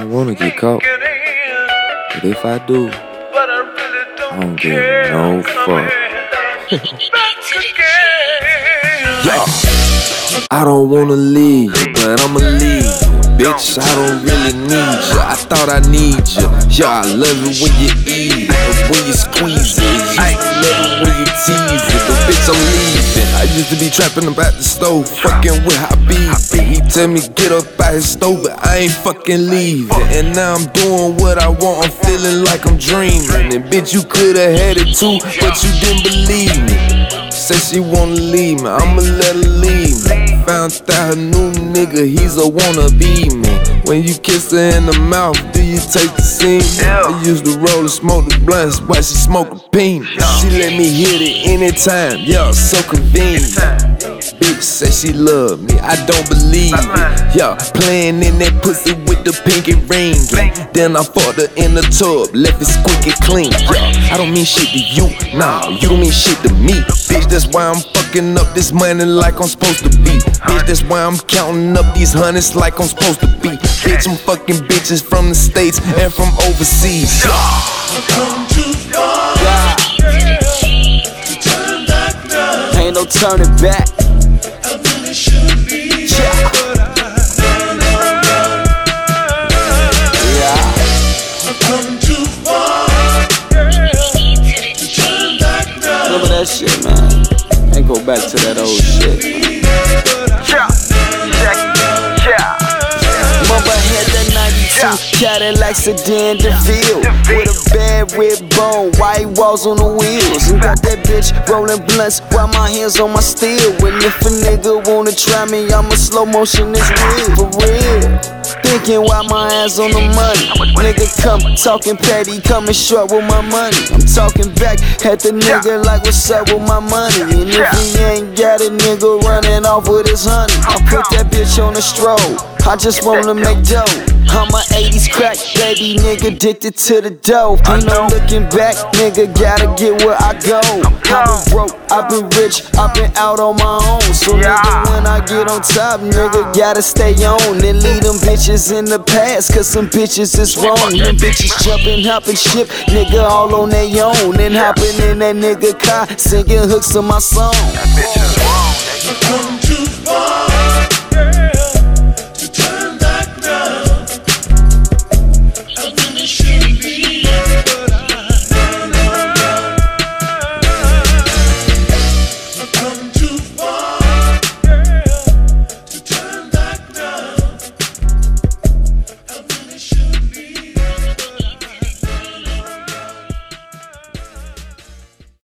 I wanna get caught, but if I do, I don't give no fuck. Yo, I don't wanna leave, but I'ma leave. Bitch, I don't really need you. I thought I need you. Yeah, I love it when you eat it, when you squeeze it. I love it when you tease it, but bitch, I'm leaving. I used to be trapping about the stove, fucking with hobbies. He tell me get up out his stove, but I ain't fucking leaving. And now I'm doing what I want, I'm feeling like I'm dreaming. And bitch, you could've had it too, but you didn't believe me. Said she wanna leave me, I'ma let her leave me. Found out her new nigga, he's a wannabe man. When you kiss her in the mouth, do you take the scene? I used to roll and smoke the blunts while she smoked a peen. She let me hit it anytime, yeah, so convenient. Bitch said she loved me, I don't believe it. Yeah, playing in that pussy with the pinky ring. Then I fought her in the tub, left it squeaky clean. Yeah, I don't mean shit to you, nah, you don't mean shit to me. Bitch, that's why I'm fucking up this money like I'm supposed to be. Bitch, that's why I'm counting up these hundreds like I'm supposed to be. Bitch, I'm fucking bitches from the States and from overseas. Ain't no turning back. Remember that shit, man. Ain't go back to that old shit, man. Cadillac sedan DeVille with a bad red bone, white walls on the wheels. And got that bitch rolling blunts while my hands on my steel. And if a nigga wanna try me, I'm a slow motion, it's real, for real. Thinking why my eyes on the money. Nigga come talking petty, coming short with my money. I'm talking back at the nigga like what's up with my money. And if he ain't got a nigga running off with his honey, I put that bitch on a stroll, I just wanna make dough. I'm a 80s crack baby, nigga addicted to the dough. Ain't no looking back, nigga gotta get where I go. I've been broke, I've been rich, I've been out on my own. So nigga when I get on top, nigga gotta stay on. And leave them bitches in the past, cause some bitches is wrong. Them bitches jumping, hopping ship, nigga all on their own. And hopping in that nigga car, singing hooks of my song. That bitch is wrong.